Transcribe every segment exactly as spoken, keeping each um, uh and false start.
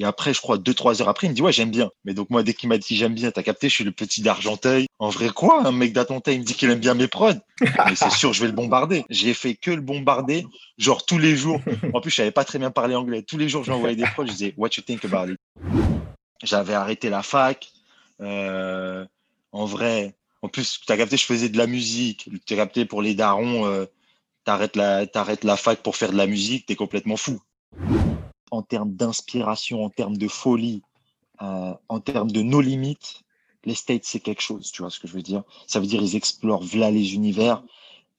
Et après, je crois, deux, trois heures après, il me dit, ouais, j'aime bien. Mais donc, moi, dès qu'il m'a dit, j'aime bien, t'as capté, je suis le petit d'Argenteuil. En vrai, quoi? Un mec d'Argenteuil, il me dit qu'il aime bien mes prods. Mais c'est sûr, je vais le bombarder. J'ai fait que le bombarder, genre, tous les jours. En plus, je savais pas très bien parler anglais. Tous les jours, je lui envoyais des prods, je disais, what you think about it? J'avais arrêté la fac. Euh, en vrai, en plus, t'as capté, je faisais de la musique. T'as capté, pour les darons, euh, t'arrêtes la, t'arrêtes la fac pour faire de la musique, t'es complètement fou. En termes d'inspiration, en termes de folie, euh, en termes de nos limites, les States, c'est quelque chose, tu vois ce que je veux dire. Ça veut dire ils explorent v'là les univers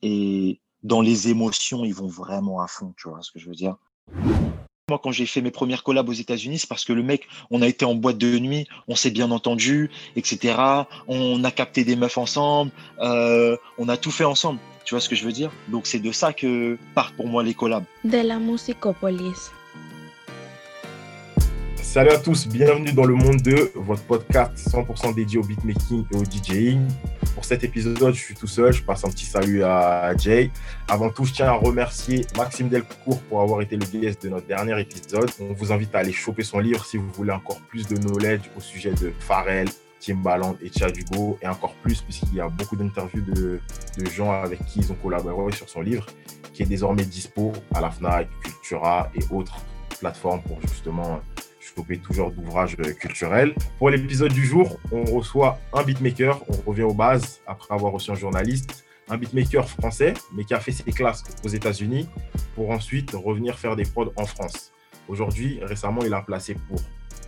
et dans les émotions, ils vont vraiment à fond, tu vois ce que je veux dire. Moi, quand j'ai fait mes premières collabs aux États-Unis, c'est parce que le mec, on a été en boîte de nuit, on s'est bien entendu, et cetera. On a capté des meufs ensemble, euh, on a tout fait ensemble, tu vois ce que je veux dire. Donc, c'est de ça que partent pour moi les collabs. De la musicopolis. Salut à tous, bienvenue dans le Monde deux, votre podcast cent pour cent dédié au beatmaking et au DJing. Pour cet épisode, je suis tout seul, je passe un petit salut à Jay. Avant tout, je tiens à remercier Maxime Delcourt pour avoir été le guest de notre dernier épisode. On vous invite à aller choper son livre si vous voulez encore plus de knowledge au sujet de Pharrell, Timbaland et Chad Hugo, et encore plus puisqu'il y a beaucoup d'interviews de, de gens avec qui ils ont collaboré sur son livre, qui est désormais dispo à la Fnac, Cultura et autres plateformes pour justement... Je copie toujours d'ouvrages culturels. Pour l'épisode du jour, on reçoit un beatmaker. On revient aux bases après avoir reçu un journaliste. Un beatmaker français, mais qui a fait ses classes aux États-Unis pour ensuite revenir faire des prods en France. Aujourd'hui, récemment, il a placé pour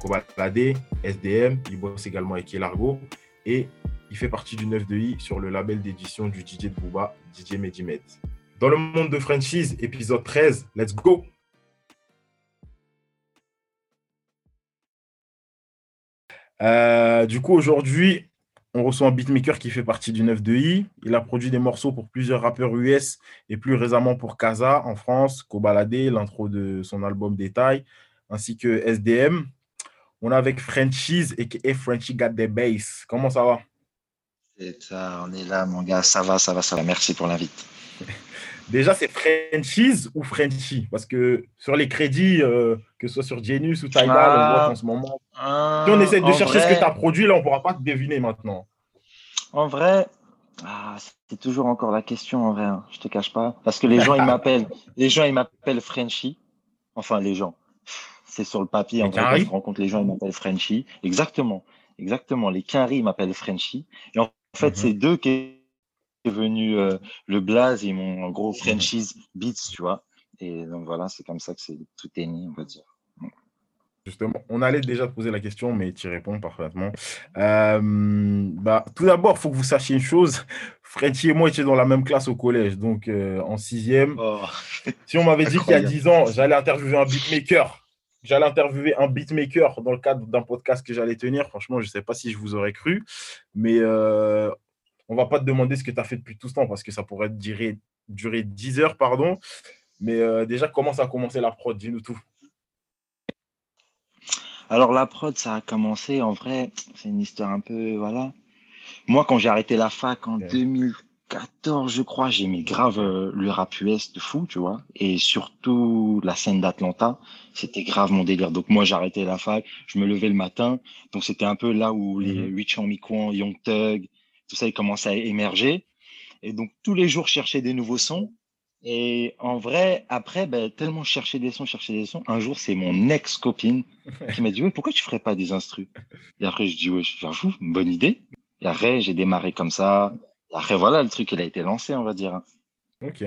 Cobaladé, S D M. Il bosse également avec Key Largo. Et il fait partie du neuf deux i sur le label d'édition du D J de Booba, D J Medimed. Dans le monde de Frenchies, épisode treize, let's go! Euh, du coup, aujourd'hui, on reçoit un beatmaker qui fait partie du neuf deux i. Il a produit des morceaux pour plusieurs rappeurs U S et plus récemment pour Kaza en France, Cobaladé, l'intro de son album Détail, ainsi que S D M. On est avec Frenchies et qui est Frenchie Got The Bass. Comment ça va? C'est ça, on est là, mon gars. Ça va, ça va, ça va. Merci pour l'invite. Déjà, c'est Frenchies ou Frenchie? Parce que sur les crédits, euh, que ce soit sur Genius ou Tidal, ah, on voit qu'en ce moment... Ah, si on essaie de chercher vrai, ce que tu as produit, là, on ne pourra pas te deviner maintenant. En vrai, ah, c'est toujours encore la question, en vrai. Hein, je ne te cache pas. Parce que les gens, ils m'appellent les gens, ils m'appellent Frenchie. Enfin, les gens. C'est sur le papier. En vrai, quand je rencontre les gens, ils m'appellent Frenchie. Exactement. Exactement. Les Quinry, ils m'appellent Frenchie. Et en fait, mm-hmm. c'est deux qui... est venu euh, le blaze, ils m'ont en gros franchise beats, tu vois. Et donc voilà, c'est comme ça que c'est tout est né, on va dire. Justement, on allait déjà te poser la question, mais tu réponds parfaitement. Euh, bah, tout d'abord, il faut que vous sachiez une chose. Frenchie et moi étions dans la même classe au collège, donc euh, en sixième. Oh. Si on m'avait dit qu'il y a dix ans, j'allais interviewer un beatmaker, J'allais interviewer un beatmaker dans le cadre d'un podcast que j'allais tenir, franchement, je ne sais pas si je vous aurais cru, mais... Euh, on ne va pas te demander ce que tu as fait depuis tout ce temps parce que ça pourrait durer, durer dix heures. Pardon. Mais euh, déjà, comment ça a commencé la prod? Dis-nous tout. Alors, la prod, ça a commencé en vrai. C'est une histoire un peu… voilà. Moi, quand j'ai arrêté la fac en ouais. deux mille quatorze, je crois, j'aimais grave euh, le rap U S de fou, tu vois. Et surtout, la scène d'Atlanta, c'était grave mon délire. Donc, moi, j'ai arrêté la fac. Je me levais le matin. Donc, c'était un peu là où mmh. les huit cents micro, Young Thug… tout ça, il commençait à émerger. Et donc, tous les jours, je cherchais des nouveaux sons. Et en vrai, après, ben, tellement je cherchais des sons, cherchais des sons. Un jour, c'est mon ex-copine qui m'a dit « Ouais, pourquoi tu ne ferais pas des instrus ?» Et après, je dis « Ouais, j'avoue, bonne idée. » Et après, j'ai démarré comme ça. Et après, voilà, le truc, il a été lancé, on va dire. Ok.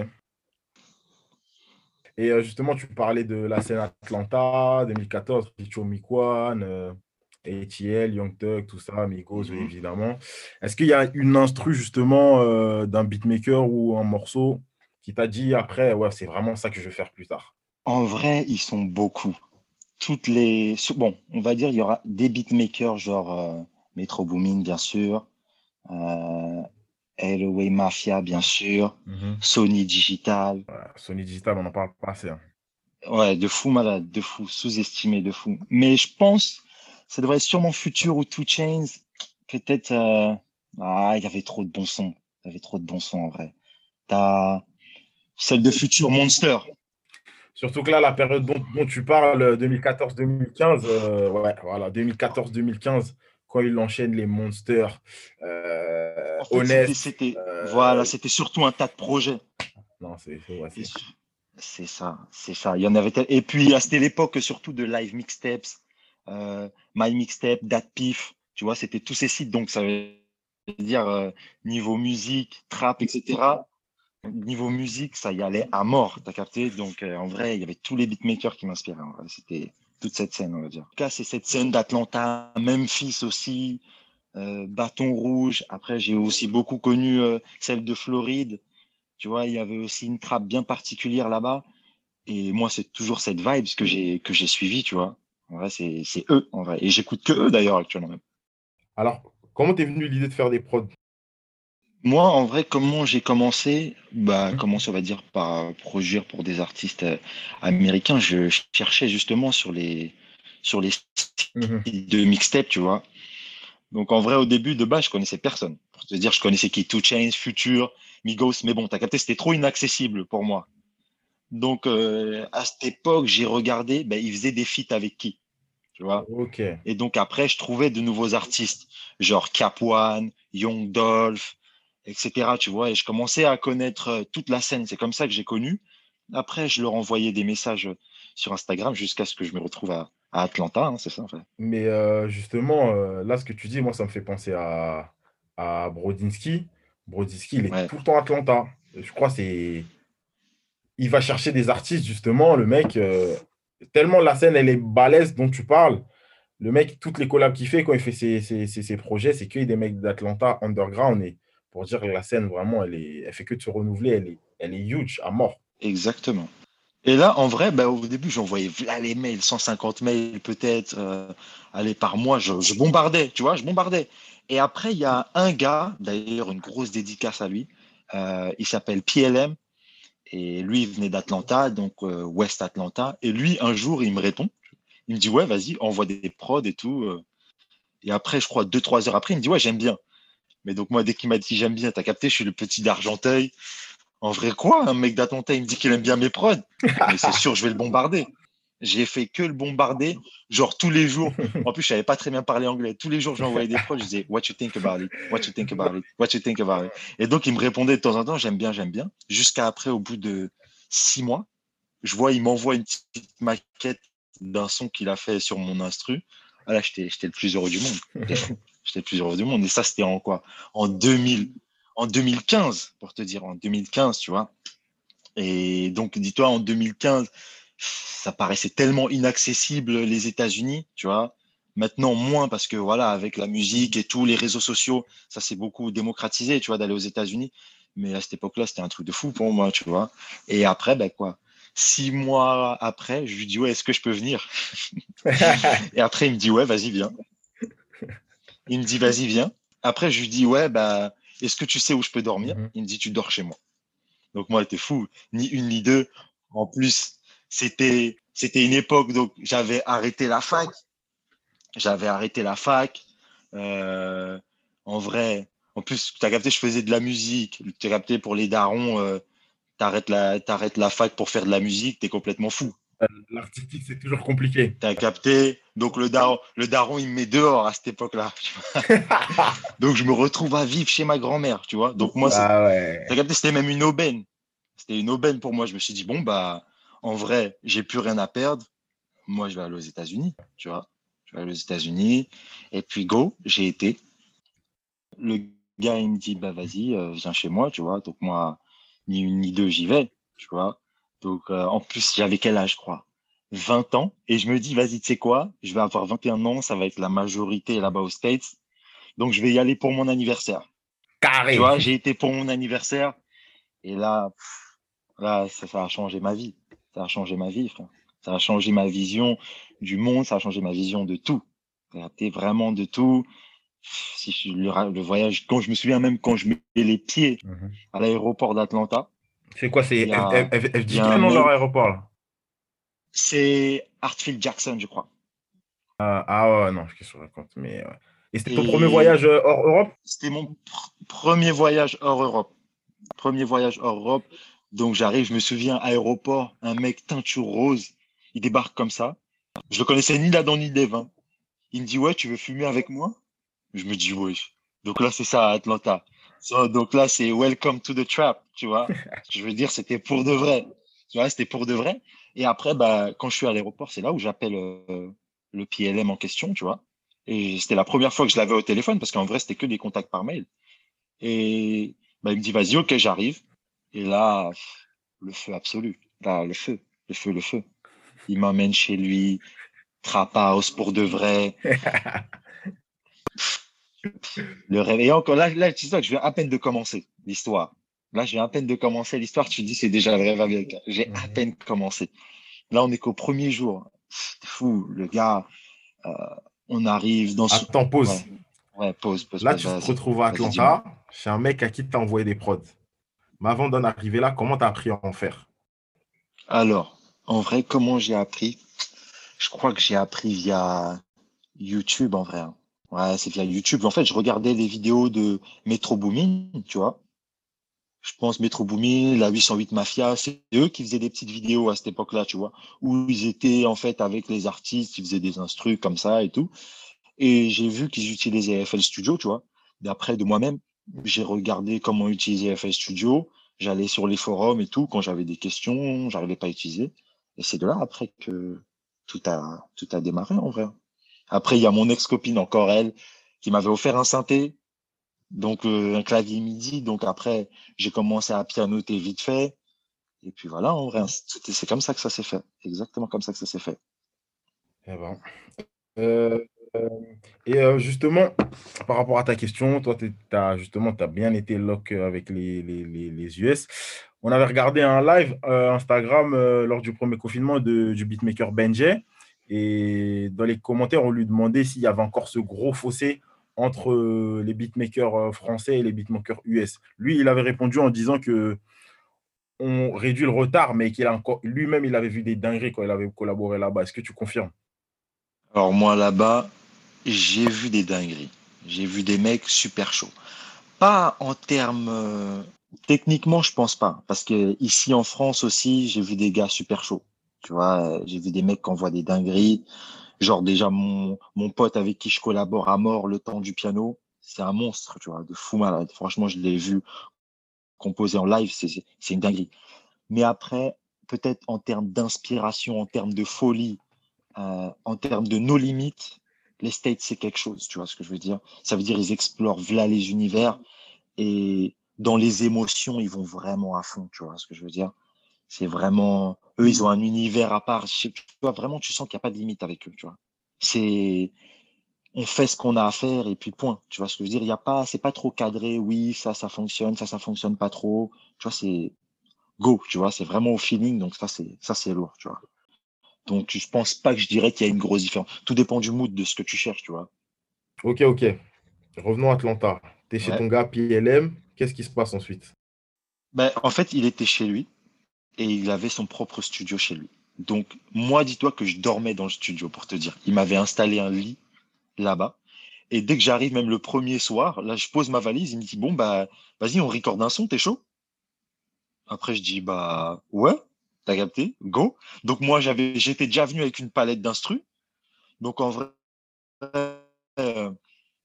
Et euh, justement, tu parlais de la scène Atlanta, deux mille quatorze, Picho Mikwan… Euh... A T L, Young Thug, tout ça, Migos, mm-hmm. évidemment. Est-ce qu'il y a une instru, justement, euh, d'un beatmaker ou un morceau qui t'a dit après, ouais, c'est vraiment ça que je vais faire plus tard? En vrai, ils sont beaucoup. Toutes les. Bon, on va dire, il y aura des beatmakers, genre euh, Metro Boomin, bien sûr, euh, huit zéro huit Mafia, bien sûr, mm-hmm. Sony Digital. Ouais, Sony Digital, on n'en parle pas assez. Hein. Ouais, de fou malade, de fou, sous-estimé, de fou. Mais je pense. Ça devrait être sûrement Future ou Two Chainz. Peut-être, euh... ah, il y avait trop de bons sons. Il y avait trop de bons sons, en vrai. T'as celle de Future, Monster. Surtout que là, la période dont, dont tu parles, deux mille quatorze deux mille quinze, euh, ouais, voilà, deux mille quatorze deux mille quinze, quand il enchaîne les Monsters, euh, en fait, Honnête. C'était, c'était, euh, voilà, c'était surtout un tas de projets. Non, c'est, c'est, ouais, c'est... c'est ça, c'est ça. Il y en avait. Tel... Et puis, c'était l'époque surtout de live mixtapes, euh, My Mixtape, DatPif. Tu vois, c'était tous ces sites. Donc, ça veut dire euh, niveau musique, trap, et cetera. Niveau musique, ça y allait à mort, t'as capté. Donc, euh, en vrai, il y avait tous les beatmakers qui m'inspiraient. En vrai. C'était toute cette scène, on va dire. En tout cas, c'est cette scène d'Atlanta, Memphis aussi, euh, Bâton Rouge. Après, j'ai aussi beaucoup connu euh, celle de Floride. Tu vois, il y avait aussi une trappe bien particulière là-bas. Et moi, c'est toujours cette vibe que j'ai, que j'ai suivie, tu vois. En vrai, c'est, c'est eux, en vrai. Et j'écoute que eux, d'ailleurs, actuellement. Alors, comment t'es venu l'idée de faire des prods ? Moi, en vrai, comment j'ai commencé ? Bah, mmh. Comment ça va dire, par produire pour des artistes américains. Je cherchais justement sur les, sur les sites mmh. de mixtape, tu vois. Donc, en vrai, au début, de base, je connaissais personne. Pour te dire, je connaissais qui ? Two Chainz, Future, Migos, mais bon, t'as capté, c'était trop inaccessible pour moi. Donc, euh, à cette époque, j'ai regardé, ben, ils faisaient des feats avec qui, tu vois. Okay. Et donc, après, je trouvais de nouveaux artistes, genre Cap One, Young Dolph, et cetera, tu vois. Et je commençais à connaître toute la scène. C'est comme ça que j'ai connu. Après, je leur envoyais des messages sur Instagram jusqu'à ce que je me retrouve à, à Atlanta, hein, c'est ça, en fait. Mais euh, justement, euh, là, ce que tu dis, moi, ça me fait penser à, à Brodinski. Brodinski, il est ouais. tout le temps à Atlanta. Je crois c'est. Il va chercher des artistes, justement. Le mec, euh, tellement la scène, elle est balèze dont tu parles. Le mec, toutes les collabs qu'il fait quand il fait ses, ses, ses, ses projets, c'est que des mecs d'Atlanta underground. Et pour dire que la scène, vraiment, elle est, elle fait que de se renouveler. Elle est, elle est huge à mort. Exactement. Et là, en vrai, bah, au début, j'envoyais là, les mails, cent cinquante mails peut-être. Euh, allez, par mois, je, je bombardais, tu vois, je bombardais. Et après, il y a un gars, d'ailleurs, une grosse dédicace à lui. Euh, il s'appelle P L M. Et lui, il venait d'Atlanta, donc euh, West Atlanta. Et lui, un jour, il me répond. Il me dit, ouais, vas-y, envoie des prods et tout. Et après, je crois, deux, trois heures après, il me dit, ouais, j'aime bien. Mais donc, moi, dès qu'il m'a dit, j'aime bien, t'as capté, je suis le petit d'Argenteuil. En vrai, quoi, un mec d'Atlanteuil, il me dit qu'il aime bien mes prods. Mais c'est sûr, je vais le bombarder. J'ai fait que le bombarder, genre tous les jours. En plus, je savais pas très bien parler anglais. Tous les jours, je lui envoyais des prods, je disais, what you think about it, what you think about it, what you think about it. Et donc, il me répondait de temps en temps, j'aime bien, j'aime bien. Jusqu'à après, au bout de six mois, je vois, il m'envoie une petite maquette d'un son qu'il a fait sur mon instru. Ah là, j'étais, j'étais le plus heureux du monde. J'étais le plus heureux du monde. Et ça, c'était en quoi ? En deux mille, en deux mille quinze, pour te dire, en deux mille quinze, tu vois. Et donc, dis-toi, en deux mille quinze, ça paraissait tellement inaccessible, les États-Unis, tu vois. Maintenant, moins, parce que voilà, avec la musique et tout, les réseaux sociaux, ça s'est beaucoup démocratisé, tu vois, d'aller aux États-Unis. Mais à cette époque-là, c'était un truc de fou pour moi, tu vois. Et après, ben quoi, six mois après, je lui dis, ouais, est-ce que je peux venir ? Et après, il me dit, ouais, vas-y, viens. Il me dit, vas-y, viens. Après, je lui dis, ouais, bah, est-ce que tu sais où je peux dormir ? Il me dit, tu dors chez moi. Donc, moi, t'es fou, ni une ni deux. En plus, C'était, c'était une époque, donc j'avais arrêté la fac. J'avais arrêté la fac. Euh, en vrai, en plus, tu as capté, je faisais de la musique. Tu as capté, pour les darons, euh, t'arrêtes la, t'arrêtes la fac pour faire de la musique, t'es complètement fou. L'artistique, c'est toujours compliqué. Tu as capté. Donc, le daron, le daron, il me met dehors à cette époque-là. Donc, je me retrouve à vivre chez ma grand-mère, tu vois. Donc, moi, ah, ouais. Tu as capté, c'était même une aubaine. C'était une aubaine pour moi. Je me suis dit, bon, bah, en vrai, j'ai plus rien à perdre. Moi, je vais aller aux États-Unis, tu vois. Je vais aller aux États-Unis. Et puis, go, j'ai été. Le gars, il me dit, bah, vas-y, euh, viens chez moi, tu vois. Donc, moi, ni une ni deux, j'y vais, tu vois. Donc, euh, en plus, j'avais quel âge, je crois, vingt ans. Et je me dis, vas-y, tu sais quoi, je vais avoir vingt et un ans. Ça va être la majorité là-bas aux States. Donc, je vais y aller pour mon anniversaire. Carré. Tu vois, j'ai été pour mon anniversaire. Et là, pff, là ça, ça a changé ma vie. Ça a changé ma vie, frère. Ça a changé ma vision du monde. Ça a changé ma vision de tout. C'était vraiment de tout. Si je, le, le voyage, quand je me souviens même quand je mets les pieds mm-hmm. à l'aéroport d'Atlanta. C'est quoi, c'est F D K, non, leur aéroport? C'est Hartsfield-Jackson, je crois. Euh, ah ouais, non, je me raconte. Mais ouais. Et c'était Et... ton premier voyage hors Europe? C'était mon pr- premier voyage hors Europe. Premier voyage hors Europe. Donc j'arrive, je me souviens, aéroport, un mec teinture rose, il débarque comme ça. Je le connaissais ni d'Adam ni d'Eve. Il me dit « Ouais, tu veux fumer avec moi ?» Je me dis « Oui. » Donc là, c'est ça à Atlanta. So, donc là, c'est « Welcome to the trap », tu vois. Je veux dire, c'était pour de vrai. Tu vois, c'était pour de vrai. Et après, bah, quand je suis à l'aéroport, c'est là où j'appelle euh, le P L M en question, tu vois. Et c'était la première fois que je l'avais au téléphone parce qu'en vrai, c'était que des contacts par mail. Et bah, il me dit « Vas-y, ok, j'arrive. » Et là, le feu absolu. Là, le feu, le feu, le feu. Il m'emmène chez lui, trap house pour de vrai. Le réveil, encore là, là, tu sais que je viens à peine de commencer l'histoire. Là, je viens à peine de commencer l'histoire. Tu te dis, c'est déjà le rêve américain. J'ai à peine commencé. Là, on est qu'au premier jour. C'est fou, le gars. Euh, on arrive dans ce. Attends, pause. Ouais, ouais pause, pause. Là, pause, tu là, te retrouves à Atlanta. C'est un mec à qui tu as envoyé des prods. Mais avant d'en arriver là, comment tu as appris à en faire? Alors, en vrai, comment j'ai appris? Je crois que j'ai appris via YouTube, en vrai. Ouais, c'est via YouTube. En fait, je regardais les vidéos de Metro Boomin, tu vois. Je pense Metro Boomin, la huit cent huit Mafia, c'est eux qui faisaient des petites vidéos à cette époque-là, tu vois, où ils étaient en fait avec les artistes, ils faisaient des instrus comme ça et tout. Et j'ai vu qu'ils utilisaient F L Studio, tu vois. D'après de moi-même, j'ai regardé comment utiliser F L Studio. J'allais sur les forums et tout. Quand j'avais des questions, j'arrivais pas à utiliser. Et c'est de là après que tout a, tout a démarré en vrai. Après, il y a mon ex-copine encore, elle, qui m'avait offert un synthé, donc euh, un clavier midi. Donc après, j'ai commencé à pianoter vite fait. Et puis voilà, en vrai, c'est, c'est comme ça que ça s'est fait. Exactement comme ça que ça s'est fait. Eh ben. euh, euh, et euh, justement, par rapport à ta question, toi, tu as justement t'as bien été lock avec les, les, les, les U S. On avait regardé un live euh, Instagram euh, lors du premier confinement de, du beatmaker Benjay. Et dans les commentaires, on lui demandait s'il y avait encore ce gros fossé entre les beatmakers français et les beatmakers U S. Lui, il avait répondu en disant que on réduit le retard, mais qu'il a encore lui-même, il avait vu des dingueries quand il avait collaboré là-bas. Est-ce que tu confirmes? Alors moi, là-bas, j'ai vu des dingueries. J'ai vu des mecs super chauds. Pas en termes... Techniquement, je pense pas. Parce qu'ici, en France aussi, j'ai vu des gars super chauds. Tu vois, j'ai vu des mecs qui envoient des dingueries. Genre déjà, mon, mon pote avec qui je collabore à mort, le temps du piano, c'est un monstre, tu vois, de fou malade. Franchement, je l'ai vu composer en live, c'est, c'est une dinguerie. Mais après, peut-être en termes d'inspiration, en termes de folie, euh, en termes de nos limites, les States, c'est quelque chose, tu vois ce que je veux dire. Ça veut dire ils explorent v'là les univers et dans les émotions, ils vont vraiment à fond, tu vois ce que je veux dire. C'est vraiment... Eux, ils ont un univers à part. Tu vois, vraiment, tu sens qu'il n'y a pas de limite avec eux, tu vois. C'est... On fait ce qu'on a à faire et puis point. Tu vois ce que je veux dire? Il n'y a pas... C'est pas trop cadré. Oui, ça, ça fonctionne. Ça, ça fonctionne pas trop. Tu vois, c'est... Go, tu vois. C'est vraiment au feeling. Donc, ça, c'est, ça, c'est lourd, tu vois. Donc, je pense pas que je dirais qu'il y a une grosse différence. Tout dépend du mood, de ce que tu cherches, tu vois. Ok, ok. Revenons à Atlanta. T'es chez ouais. ton gars P L M. Qu'est-ce qui se passe ensuite? Ben, en fait, il était chez lui. Et il avait son propre studio chez lui. Donc, moi, dis-toi que je dormais dans le studio, pour te dire. Il m'avait installé un lit là-bas. Et dès que j'arrive, même le premier soir, là, je pose ma valise. Il me dit, bon, bah, vas-y, on recorde un son, t'es chaud? Après, je dis, bah, ouais, t'as capté, go. Donc, moi, j'avais, j'étais déjà venu avec une palette d'instrus. Donc, en vrai, euh,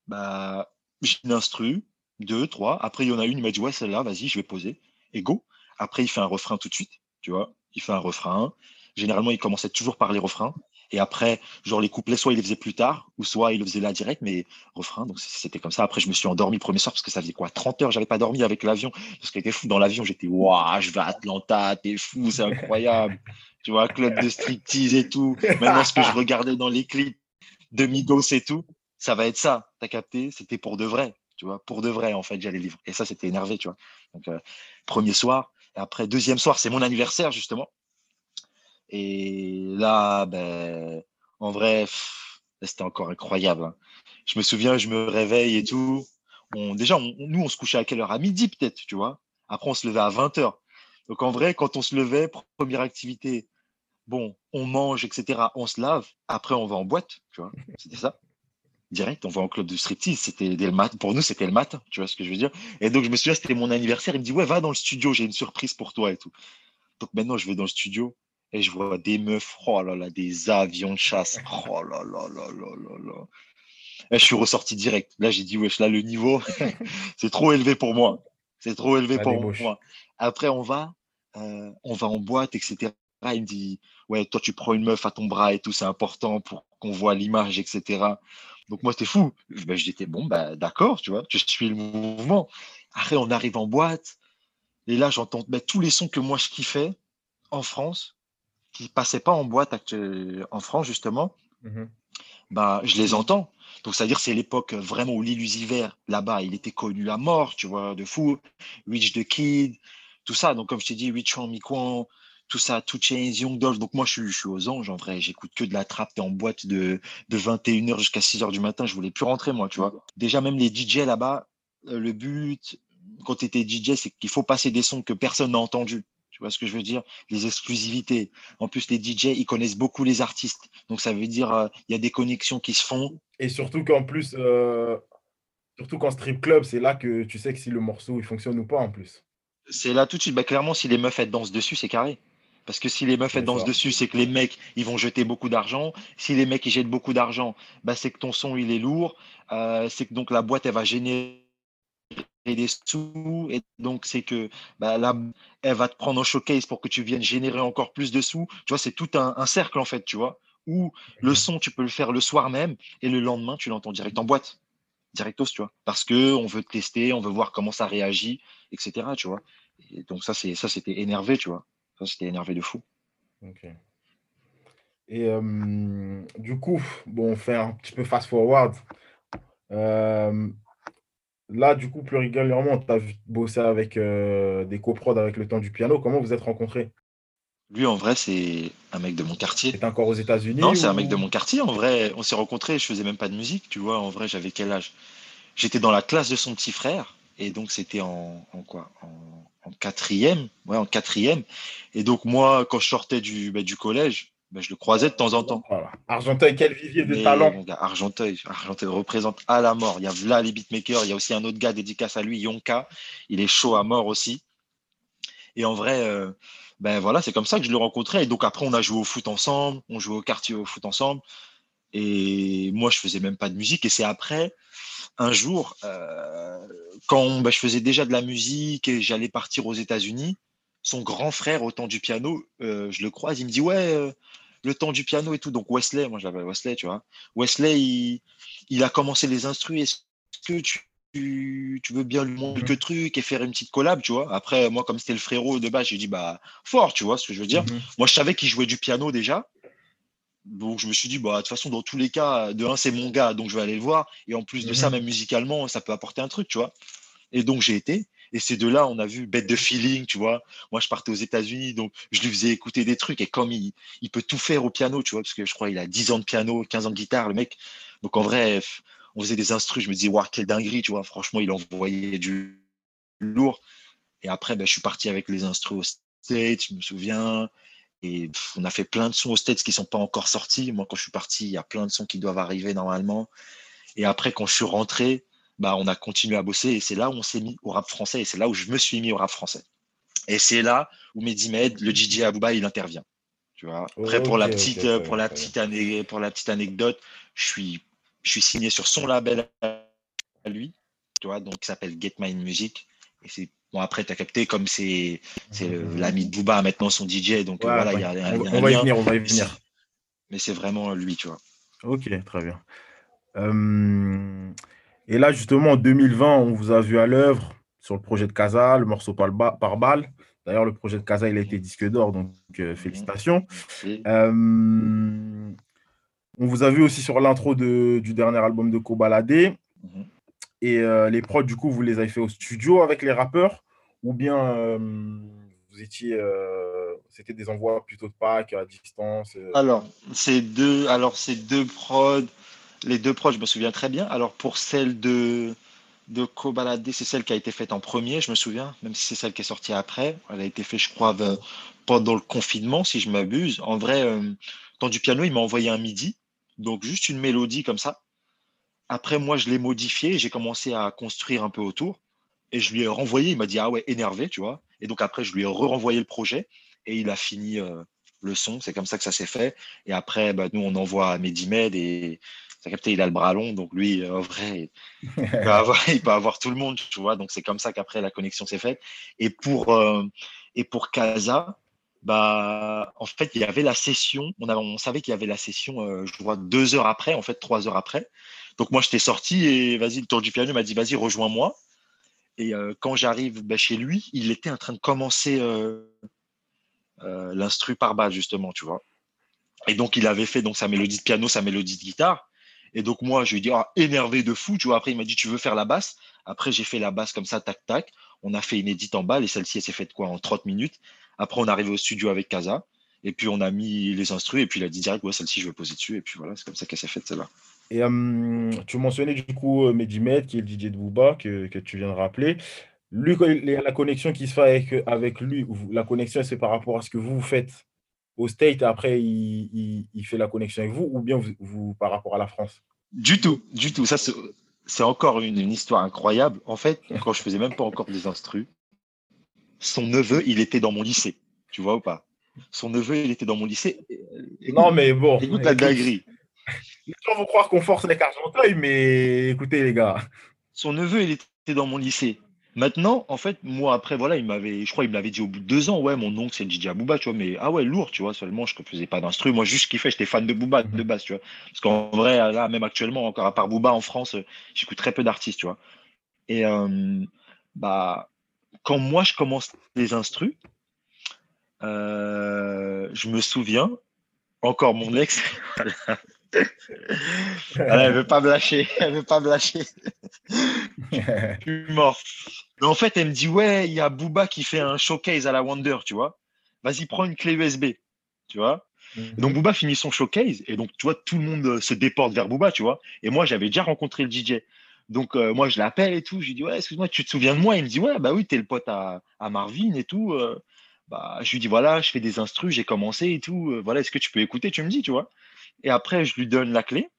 bah, j'ai une instru, deux, trois. Après, il y en a une, il m'a dit, ouais, celle-là, vas-y, je vais poser. Et go. Après, il fait un refrain tout de suite, tu vois. Il fait un refrain. Généralement, il commençait toujours par les refrains. Et après, genre les couplets, soit il les faisait plus tard, ou soit il le faisait là direct, mais refrain. Donc, c'était comme ça. Après, je me suis endormi le premier soir parce que ça faisait quoi, trente heures, j'avais pas dormi avec l'avion. Parce qu'il était fou dans l'avion. J'étais, waouh, je vais à Atlanta, t'es fou, c'est incroyable. Tu vois, club de striptease et tout. Maintenant, ce que je regardais dans les clips de Migos et tout, ça va être ça. T'as capté? C'était pour de vrai, tu vois. Pour de vrai, en fait, j'allais vivre. Et ça, c'était énervé, tu vois. Donc, euh, premier soir. Et après, deuxième soir, c'est mon anniversaire, justement. Et là, ben, en vrai, pff, c'était encore incroyable. Hein. Je me souviens, je me réveille et tout. On, déjà, on, nous, on se couchait à quelle heure? À midi, peut-être, tu vois. Après, on se levait à vingt heures. Donc, en vrai, quand on se levait, première activité, bon, on mange, et cetera, on se lave. Après, on va en boîte, tu vois. C'était ça. direct, on va en club de striptease. C'était le matin. Pour nous, c'était le matin. Tu vois ce que je veux dire? Et donc, je me souviens, c'était mon anniversaire. Il me dit, ouais, va dans le studio, j'ai une surprise pour toi et tout. Donc, maintenant, je vais dans le studio et je vois des meufs, oh là là, des avions de chasse. Oh là là là là là là. Et je suis ressorti direct. Là, j'ai dit, wesh, là, le niveau, c'est trop élevé pour moi. C'est trop élevé ah, pour moi. Après, on va, euh, on va en boîte, et cetera. Il me dit, ouais, toi, tu prends une meuf à ton bras et tout, c'est important pour qu'on voit l'image, et cetera. Donc, moi, t'es fou. Ben, je disais, bon, ben, d'accord, tu vois, je suis le mouvement. Après, on arrive en boîte. Et là, j'entends ben, tous les sons que moi, je kiffais en France, qui ne passaient pas en boîte actuelle, en France, justement. Mm-hmm. Ben, je les entends. Donc, c'est-à-dire c'est l'époque vraiment où l'illusiver, là-bas, il était connu à mort, tu vois, de fou. Rich the Kid, tout ça. Donc, comme je t'ai dit, Rich en Miquan, tout ça, Two Chainz, Young Dolph. Donc, moi, je, je suis aux anges, en vrai. J'écoute que de la trappe. T'es en boîte de, de vingt et une heures jusqu'à six heures du matin. Je voulais plus rentrer, moi, tu vois. Déjà, même les D J là-bas, euh, le but, quand tu étais D J, c'est qu'il faut passer des sons que personne n'a entendus. Tu vois ce que je veux dire? Les exclusivités. En plus, les D J, ils connaissent beaucoup les artistes. Donc, ça veut dire, euh, y a des connexions qui se font. Et surtout qu'en plus, euh, surtout qu'en strip club, c'est là que tu sais que si le morceau, il fonctionne ou pas en plus. C'est là tout de suite. Bah, clairement, si les meufs, elles dansent dessus, c'est carré. Parce que si les meufs, elles dansent dessus, c'est que les mecs, ils vont jeter beaucoup d'argent. Si les mecs, ils jettent beaucoup d'argent, bah, c'est que ton son, il est lourd. Euh, c'est que donc la boîte, elle va gêner et des sous, et donc c'est que bah, là, elle va te prendre en showcase pour que tu viennes générer encore plus de sous. Tu vois, c'est tout un, un cercle en fait, tu vois, où le son, tu peux le faire le soir même et le lendemain, tu l'entends direct en boîte, directos, tu vois, parce qu'on veut tester, on veut voir comment ça réagit, et cetera, tu vois. Et donc ça, c'est, ça, c'était énervé, tu vois. Ça, c'était énervé de fou. Ok. Et euh, du coup, bon, on fait un petit peu fast-forward. Euh... Là, du coup, plus régulièrement, tu as bossé avec euh, des coprods avec Le Temps du Piano. Comment vous êtes rencontrés? Lui, en vrai, c'est un mec de mon quartier. T'es encore aux États-Unis? Non, ou... c'est un mec de mon quartier. En vrai, on s'est rencontrés. Je faisais même pas de musique, tu vois. En vrai, j'avais quel âge? J'étais dans la classe de son petit frère. Et donc, c'était en, en quoi? En, en quatrième. Ouais, en quatrième. Et donc, moi, quand je sortais du, bah, du collège, bah, je le croisais de temps en temps. Voilà. Argenteuil, quel vivier de talent. Argenteuil, Argenteuil représente à la mort. Il y a Vla, les beatmakers. Il y a aussi un autre gars dédicace à lui, Yonka. Il est chaud à mort aussi. Et en vrai, euh, ben voilà, c'est comme ça que je le rencontrais. Et donc après, on a joué au foot ensemble. On jouait au quartier au foot ensemble. Et moi, je faisais même pas de musique. Et c'est après, un jour, euh, quand ben, je faisais déjà de la musique et j'allais partir aux États-Unis, son grand frère au Temps du Piano, euh, je le croise. Il me dit, ouais... Euh, Le Temps du Piano et tout. Donc, Wesley, moi, je l'appelle Wesley, tu vois. Wesley, il, il a commencé les instrus. Est-ce que tu, tu, tu veux bien lui montrer quelques trucs et faire une petite collab, tu vois? Après, moi, comme c'était le frérot de base, j'ai dit, bah, fort, tu vois ce que je veux dire. Mm-hmm. Moi, je savais qu'il jouait du piano déjà. Donc, je me suis dit, bah, de toute façon, dans tous les cas, de un, c'est mon gars, donc je vais aller le voir. Et en plus mm-hmm. de ça, même musicalement, ça peut apporter un truc, tu vois. Et donc, j'ai été. Et ces deux-là, on a vu bête de feeling, tu vois. Moi, je partais aux États-Unis, donc je lui faisais écouter des trucs. Et comme il, il peut tout faire au piano, tu vois, parce que je crois qu'il a dix ans de piano, quinze ans de guitare, le mec. Donc, en vrai, on faisait des instrus. Je me disais, waouh, quelle dinguerie, tu vois. Franchement, il envoyait du lourd. Et après, ben, je suis parti avec les instrus au States, je me souviens. Et pff, on a fait plein de sons aux States qui ne sont pas encore sortis. Moi, quand je suis parti, il y a plein de sons qui doivent arriver normalement. Et après, quand je suis rentré, bah, on a continué à bosser et c'est là où on s'est mis au rap français et c'est là où je me suis mis au rap français. Et c'est là où Medimed, le D J à Booba, il intervient. Tu vois. Après, oh, pour, okay, la petite, okay, pour, okay. La petite année, pour la petite anecdote, je suis, je suis signé sur son label à lui, tu vois, donc, qui s'appelle Get My Music. Et c'est, bon, après, tu as capté, comme c'est, c'est mm-hmm. l'ami de Booba, maintenant son D J. Donc ouais, voilà, il ouais. y a, y a on, un on va y venir, on va y venir. Mais c'est vraiment lui, tu vois. Ok, très bien. Euh... Et là, justement, en deux mille vingt, on vous a vu à l'œuvre sur le projet de Kaza, le morceau par, ba- par balle. D'ailleurs, le projet de Kaza, il a été disque d'or, donc euh, félicitations. Euh, on vous a vu aussi sur l'intro de, du dernier album de Cobaladé. Et euh, les prods, du coup, vous les avez fait au studio avec les rappeurs ou bien euh, vous étiez... Euh, c'était des envois plutôt de pack à distance euh... Alors, c'est deux, alors, c'est deux prods... Les deux prods, je me souviens très bien. Alors, pour celle de, de Cobaladé, c'est celle qui a été faite en premier, je me souviens, même si c'est celle qui est sortie après. Elle a été faite, je crois, pendant le confinement, si je m'abuse. En vrai, euh, dans du piano, il m'a envoyé un midi, donc juste une mélodie comme ça. Après, moi, je l'ai modifié. J'ai commencé à construire un peu autour. Et je lui ai renvoyé. Il m'a dit, ah ouais, énervé, tu vois. Et donc, après, je lui ai re-renvoyé le projet. Et il a fini euh, le son. C'est comme ça que ça s'est fait. Et après, bah, nous, on envoie à Medimed. Et t'as capté, il a le bras long. Donc, lui, en vrai, il peut avoir, il peut avoir tout le monde, tu vois. Donc, c'est comme ça qu'après, la connexion s'est faite. Et pour, euh, et pour Kaza, bah, en fait, il y avait la session. On, avait, on savait qu'il y avait la session, euh, je crois, deux heures après, en fait, trois heures après. Donc, moi, j'étais sorti et vas-y, le tour du piano m'a dit, vas-y, rejoins-moi. Et euh, quand j'arrive bah, chez lui, il était en train de commencer euh, euh, l'instru par basse, justement, tu vois. Et donc, il avait fait donc, sa mélodie de piano, sa mélodie de guitare. Et donc, moi, je lui ai dit, ah, énervé de fou, tu vois. Après, il m'a dit, tu veux faire la basse? Après, j'ai fait la basse comme ça, tac, tac. On a fait une édite en balle et celle-ci, elle s'est faite quoi, en trente minutes. Après, on est arrivé au studio avec Kaza et puis on a mis les instrus et puis il a dit direct, ouais, celle-ci, je vais poser dessus. Et puis voilà, c'est comme ça qu'elle s'est faite, celle-là. Et euh, tu mentionnais du coup Medimed, qui est le D J de Booba, que, que tu viens de rappeler. Lui, la connexion qui se fait avec, avec lui, la connexion, c'est par rapport à ce que vous faites au State. Après, il, il, il fait la connexion avec vous ou bien vous, vous par rapport à la France? Du tout, du tout. Ça, c'est, c'est encore une, une histoire incroyable. En fait, quand je faisais même pas encore des instrus, son neveu, il était dans mon lycée, tu vois ou pas? Son neveu, il était dans mon lycée. Écoute, non, mais bon. Écoute la dinguerie. Les gens vont croire qu'on force les Argenteuil, mais écoutez, les gars. Son neveu, il était dans mon lycée. Maintenant, en fait, moi, après, voilà, il m'avait, je crois, il me l'avait dit au bout de deux ans, ouais, mon oncle, c'est le D J à Booba, tu vois, mais ah ouais, lourd, tu vois, seulement, je ne faisais pas d'instru. Moi, juste ce qu'il fait, j'étais fan de Booba de base, tu vois. Parce qu'en vrai, là, même actuellement, encore à part Booba en France, j'écoute très peu d'artistes, tu vois. Et, euh, bah. Quand moi, je commence les instrus, euh, je me souviens, encore mon ex, elle ne veut pas me lâcher, elle ne veut pas me lâcher. Je suis mort. Mais en fait, elle me dit, ouais, il y a Booba qui fait un showcase à la Wonder, tu vois. Vas-y, prends une clé U S B, tu vois. Mm-hmm. Donc, Booba finit son showcase. Et donc, tu vois, tout le monde se déporte vers Booba, tu vois. Et moi, j'avais déjà rencontré le D J. Donc, euh, moi, je l'appelle et tout. Je lui dis, ouais, excuse-moi, tu te souviens de moi? Il me dit, ouais, bah oui, t'es le pote à, à Marvin et tout. Euh, bah, je lui dis, voilà, je fais des instrus, j'ai commencé et tout. Euh, voilà, est-ce que tu peux écouter? Tu me dis, tu vois. Et après, je lui donne la clé.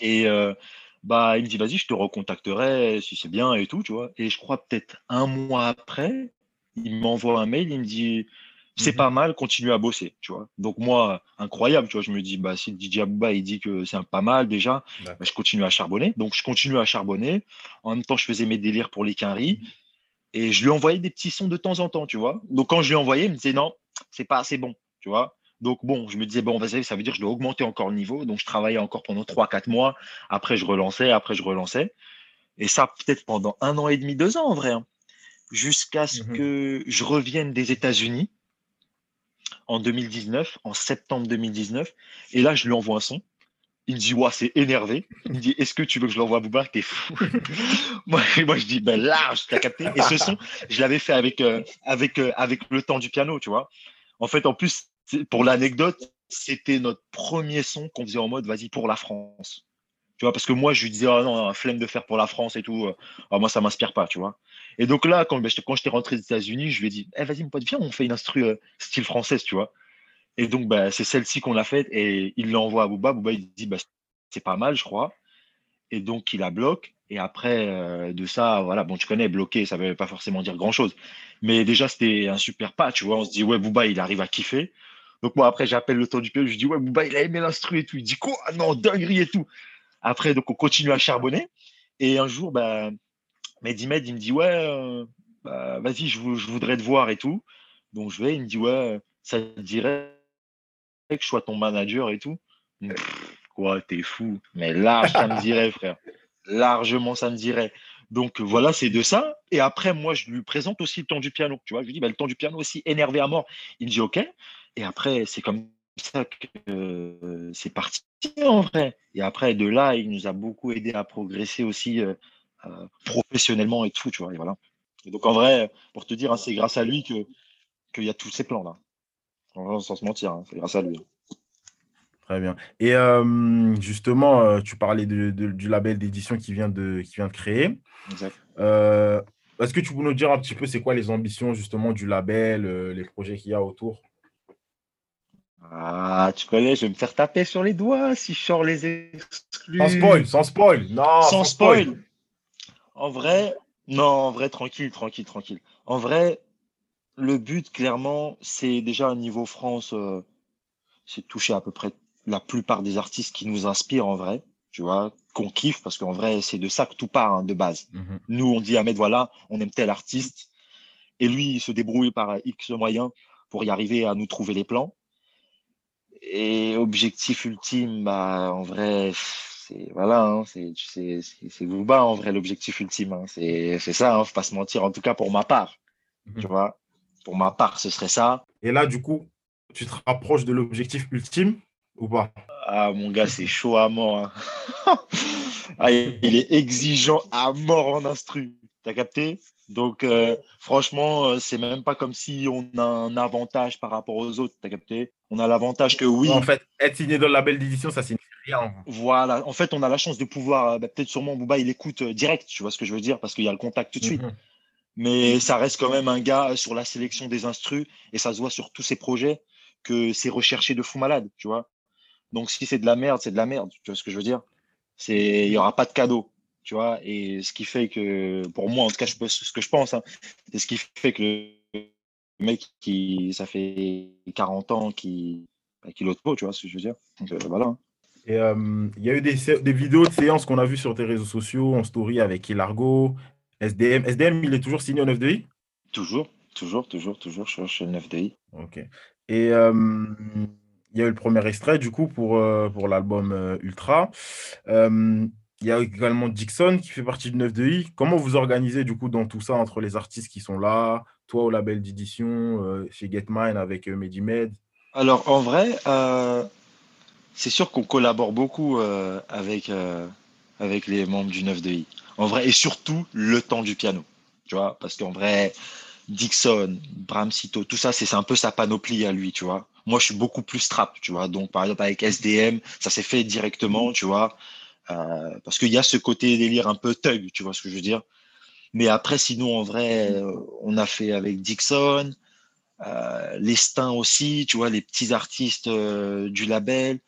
Et euh, bah, il me dit, vas-y, je te recontacterai si c'est bien et tout, tu vois. Et je crois peut-être un mois après, il m'envoie un mail, il me dit, c'est mm-hmm. pas mal, continue à bosser, tu vois. Donc moi, incroyable, tu vois, je me dis, bah, si le D J Booba, il dit que c'est un pas mal déjà, bah, je continue à charbonner. Donc, je continue à charbonner. En même temps, je faisais mes délires pour les quinries et je lui envoyais des petits sons de temps en temps, tu vois. Donc, quand je lui envoyais, il me disait, non, c'est pas assez bon, tu vois. Donc, bon, je me disais, bon, vas-y, ça veut dire que je dois augmenter encore le niveau. Donc, je travaillais encore pendant trois à quatre mois. Après, je relançais, après, je relançais. Et ça, peut-être pendant un an et demi, deux ans, en vrai, hein, jusqu'à ce mm-hmm. que je revienne des États-Unis. En deux mille dix-neuf, en septembre deux mille dix-neuf, et là je lui envoie un son. Il me dit, ouais, c'est énervé. Il me dit, est-ce que tu veux que je l'envoie à Booba? T'es fou. moi, moi, je dis, ben large, t'as capté. Et ce son, je l'avais fait avec, euh, avec, euh, avec le temps du piano, tu vois. En fait, en plus, pour l'anecdote, c'était notre premier son qu'on faisait en mode, vas-y, pour la France. Tu vois, parce que moi, je lui disais, ah non, flemme de faire pour la France et tout. Alors, moi, ça ne m'inspire pas, tu vois. Et donc là, quand, ben, j'étais, quand j'étais rentré des États-Unis, je lui ai dit, eh, vas-y, mon pote, viens, on fait une instru euh, style française, tu vois. Et donc, ben, c'est celle-ci qu'on a faite et il l'envoie à Booba. Booba, il dit, bah, c'est pas mal, je crois. Et donc, il la bloque. Et après, euh, de ça, voilà, bon, tu connais, bloquer, ça ne veut pas forcément dire grand-chose. Mais déjà, c'était un super pas, tu vois. On se dit, ouais, Booba, il arrive à kiffer. Donc, moi, après, j'appelle le tour du pied, je lui dis, ouais, Booba, il a aimé l'instru et tout. Il dit, quoi? Ah, non, dinguerie et tout. Après, donc, on continue à charbonner. Et un jour, bah, Medimed, il me dit, ouais, euh, bah, vas-y, je, je voudrais te voir et tout. Donc, je vais, il me dit, ouais, ça te dirait que je sois ton manager et tout. Donc, quoi, t'es fou. Mais large, ça me dirait, frère. Largement, ça me dirait. Donc, voilà, c'est de ça. Et après, moi, je lui présente aussi le temps du piano. Tu vois, je lui dis, bah, le temps du piano aussi, énervé à mort. Il me dit, OK. Et après, c'est comme ça que euh, c'est parti en vrai. Et après, de là, il nous a beaucoup aidé à progresser aussi euh, euh, professionnellement et tout, tu vois. Et voilà. Et donc, en vrai, pour te dire, hein, c'est grâce à lui que qu'il y a tous ces plans-là. Enfin, sans se mentir, hein, c'est grâce à lui. Très bien. Et euh, justement, euh, tu parlais de, de, du label d'édition qui vient de, qui vient de créer. Exact. Euh, est-ce que tu peux nous dire un petit peu c'est quoi les ambitions justement du label, euh, les projets qu'il y a autour? Ah, tu connais, je vais me faire taper sur les doigts si je sors les exclus. Sans spoil, sans spoil, non. Sans, sans spoil. spoil. En vrai, non, en vrai, tranquille, tranquille, tranquille. En vrai, le but, clairement, c'est déjà au niveau France, euh, c'est de toucher à peu près la plupart des artistes qui nous inspirent en vrai, tu vois, qu'on kiffe, parce qu'en vrai, c'est de ça que tout part, hein, de base. Mm-hmm. Nous, on dit à Ahmed, voilà, on aime tel artiste, et lui, il se débrouille par X moyens pour y arriver à nous trouver les plans. Et objectif ultime, bah, en vrai, c'est, voilà, hein, c'est, c'est, c'est, c'est Booba, en vrai, l'objectif ultime, hein, c'est, c'est ça, hein, faut pas se mentir, en tout cas pour ma part, mm-hmm. tu vois, pour ma part, ce serait ça. Et là, du coup, tu te rapproches de l'objectif ultime ou pas? Ah, mon gars, c'est chaud à mort, hein. Ah, il est exigeant à mort en instru, t'as capté? Donc, euh, franchement, c'est même pas comme si on a un avantage par rapport aux autres, t'as capté? On a l'avantage que oui. En fait, être signé dans le label d'édition, ça signifie rien. Voilà. En fait, on a la chance de pouvoir, bah, peut-être sûrement Booba, il écoute direct, tu vois ce que je veux dire, parce qu'il y a le contact tout de suite. Mm-hmm. Mais ça reste quand même un gars sur la sélection des instrus, et ça se voit sur tous ses projets que c'est recherché de fou malade, tu vois. Donc, si c'est de la merde, c'est de la merde, tu vois ce que je veux dire? C'est, il y aura pas de cadeau. Tu vois, et ce qui fait que, pour moi, en tout cas, je, ce que je pense, hein, c'est ce qui fait que le mec, qui, ça fait quarante ans qu'il qui l'autre pot, tu vois ce que je veux dire. Donc, euh, voilà. Et il euh, y a eu des, des vidéos de séances qu'on a vues sur tes réseaux sociaux, en story avec Key Largo, S D M. S D M, il est toujours signé au neuf deux i? Toujours, toujours, toujours, toujours, je suis au neuf deux i. Ok. Et... Euh... Il y a eu le premier extrait, du coup, pour, euh, pour l'album euh, Ultra. Euh, il y a également Dixon qui fait partie de neuf deux i. Comment vous organisez, du coup, dans tout ça, entre les artistes qui sont là, toi au label d'édition, euh, chez Get Mine avec euh, Medimed? Alors, en vrai, euh, c'est sûr qu'on collabore beaucoup euh, avec, euh, avec les membres du neuf deux i. En vrai, et surtout, le temps du piano. Tu vois, parce qu'en vrai, Dixon, Bramsito, tout ça, c'est, c'est un peu sa panoplie à lui, tu vois. Moi, je suis beaucoup plus trap, tu vois. Donc, par exemple, avec S D M, ça s'est fait directement, tu vois. Euh, parce qu'il y a ce côté délire un peu thug, tu vois ce que je veux dire. Mais après, sinon, en vrai, euh, on a fait avec Dixon, euh, les Stins aussi, tu vois, les petits artistes euh, du label.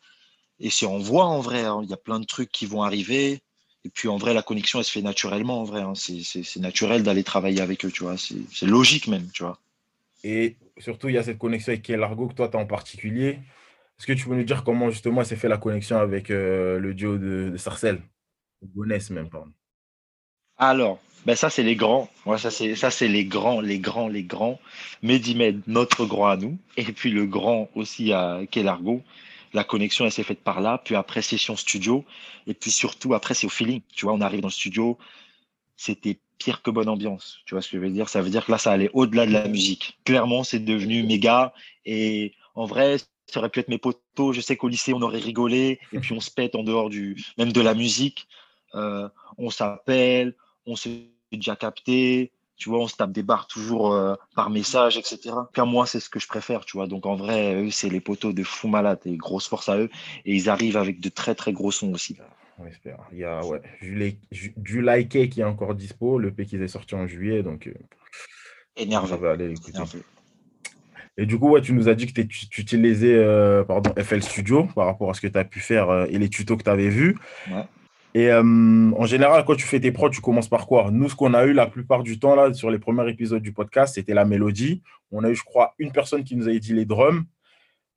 Et c'est en voie, en vrai. Hein. Il y a plein de trucs qui vont arriver. Et puis, en vrai, la connexion, elle se fait naturellement, en vrai. Hein. C'est, c'est, c'est naturel d'aller travailler avec eux, tu vois. C'est, c'est logique même, tu vois. Et surtout, il y a cette connexion avec Key Largo que toi, tu as en particulier. Est-ce que tu peux nous dire comment, justement, s'est fait la connexion avec euh, le duo de, de Sarcelles, de Gonesse même, pardon? Alors, ben ça, c'est les grands. Ouais, ça, c'est, ça, c'est les grands, les grands, les grands. Medimed, notre grand à nous. Et puis, le grand aussi à Key Largo. La connexion, elle s'est faite par là. Puis après, session studio. Et puis surtout, après, c'est au feeling. Tu vois, on arrive dans le studio. C'était pire que bonne ambiance, tu vois ce que je veux dire. Ça veut dire que là, ça allait au-delà de la musique. Clairement, c'est devenu méga. Et en vrai, ça aurait pu être mes potos. Je sais qu'au lycée, on aurait rigolé. Et puis, on se pète en dehors du même de la musique. Euh, on s'appelle, on s'est déjà capté. Tu vois, on se tape des barres toujours euh, par message, et cetera. Car moi, c'est ce que je préfère, tu vois. Donc, en vrai, eux, c'est les potos de fou malade. Et grosse force à eux. Et ils arrivent avec de très, très gros sons aussi. On espère. Il y a ouais, du like qui est encore dispo, le P qui est sorti en juillet, donc énervé. On va aller l'écouter. Énervé. Et du coup, ouais, tu nous as dit que tu utilisais euh, pardon, F L Studio par rapport à ce que tu as pu faire euh, et les tutos que tu avais vus. Ouais. Et euh, en général, quand tu fais tes prods, tu commences par quoi? Nous, ce qu'on a eu la plupart du temps là sur les premiers épisodes du podcast, c'était la mélodie. On a eu, je crois, une personne qui nous avait dit les drums.